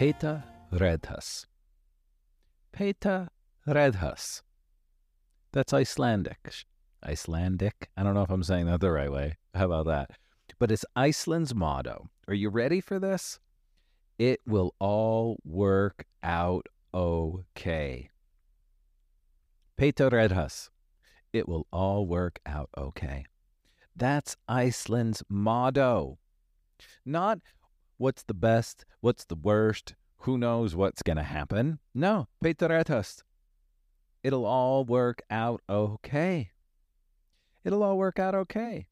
Þetta reddast. Þetta reddast. That's Icelandic. Icelandic? I don't know if I'm saying that the right way. How about that? But it's Iceland's motto. Are you ready for this? It will all work out okay. Þetta reddast. It will all work out okay. That's Iceland's motto. Not what's the best, what's the worst, who knows what's going to happen. No, þetta reddast. It'll all work out okay. It'll all work out okay.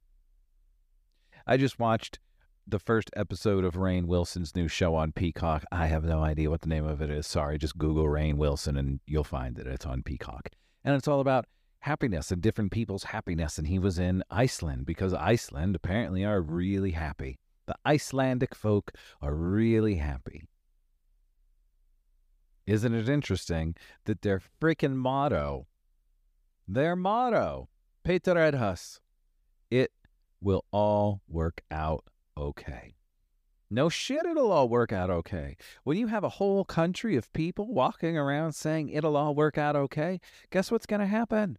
I just watched the first episode of Rainn Wilson's new show on Peacock. I have no idea what the name of it is. Sorry, just Google Rainn Wilson and you'll find that it's on Peacock. And it's all about happiness and different people's happiness. And he was in Iceland because Iceland apparently are really happy. The Icelandic folk are really happy. Isn't it interesting that their freaking motto, Þetta reddast, it will all work out okay. No shit, it'll all work out okay. When you have a whole country of people walking around saying it'll all work out okay, guess what's going to happen?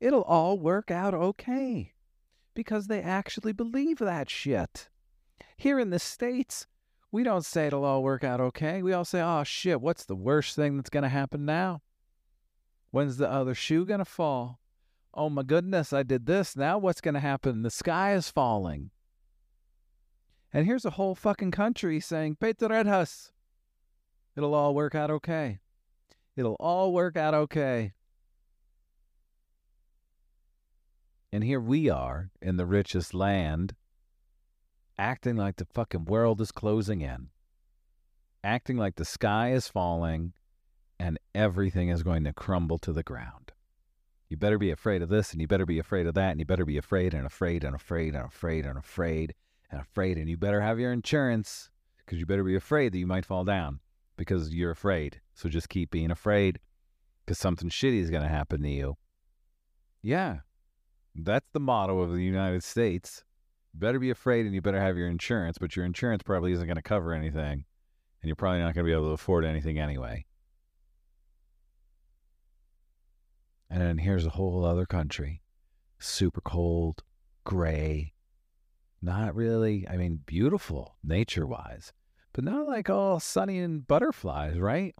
It'll all work out okay because they actually believe that shit. Here in the States, we don't say it'll all work out okay. We all say, oh shit, what's the worst thing that's going to happen now? When's the other shoe going to fall? Oh my goodness, I did this. Now what's going to happen? The sky is falling. And here's a whole fucking country saying, Þetta reddast. It'll all work out okay. It'll all work out okay. And here we are in the richest land, acting like the fucking world is closing in. Acting like the sky is falling and everything is going to crumble to the ground. You better be afraid of this, and you better be afraid of that, and you better be afraid and afraid and afraid and afraid and afraid and afraid, and you better have your insurance because you better be afraid that you might fall down because you're afraid. So just keep being afraid because something shitty is going to happen to you. Yeah, that's the motto of the United States. You better be afraid and you better have your insurance, but your insurance probably isn't going to cover anything, and you're probably not going to be able to afford anything anyway. And then here's a whole other country, super cold, gray, not really, I mean, beautiful nature-wise, but not like all sunny and butterflies, right?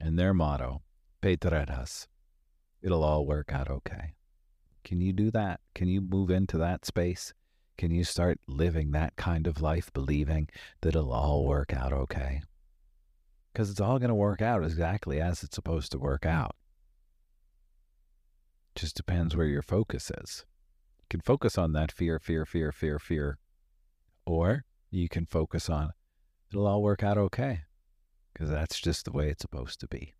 And their motto, Þetta reddast, it'll all work out okay. Can you do that? Can you move into that space? Can you start living that kind of life, believing that it'll all work out okay? Because it's all going to work out exactly as it's supposed to work out. Just depends where your focus is. You can focus on that fear. Or you can focus on, it'll all work out okay. Because that's just the way it's supposed to be.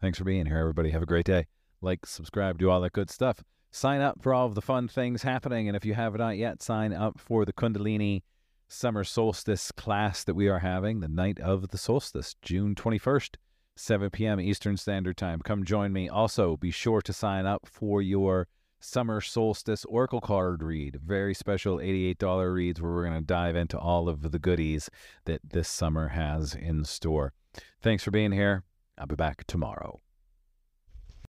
Thanks for being here, everybody. Have a great day. Like, subscribe, do all that good stuff. Sign up for all of the fun things happening. And if you have not yet, sign up for the Kundalini Summer Solstice class that we are having the night of the solstice, June 21st. 7 p.m. Eastern Standard Time. Come join me. Also, be sure to sign up for your Summer Solstice Oracle Card Read. Very special $88 reads where we're going to dive into all of the goodies that this summer has in store. Thanks for being here. I'll be back tomorrow.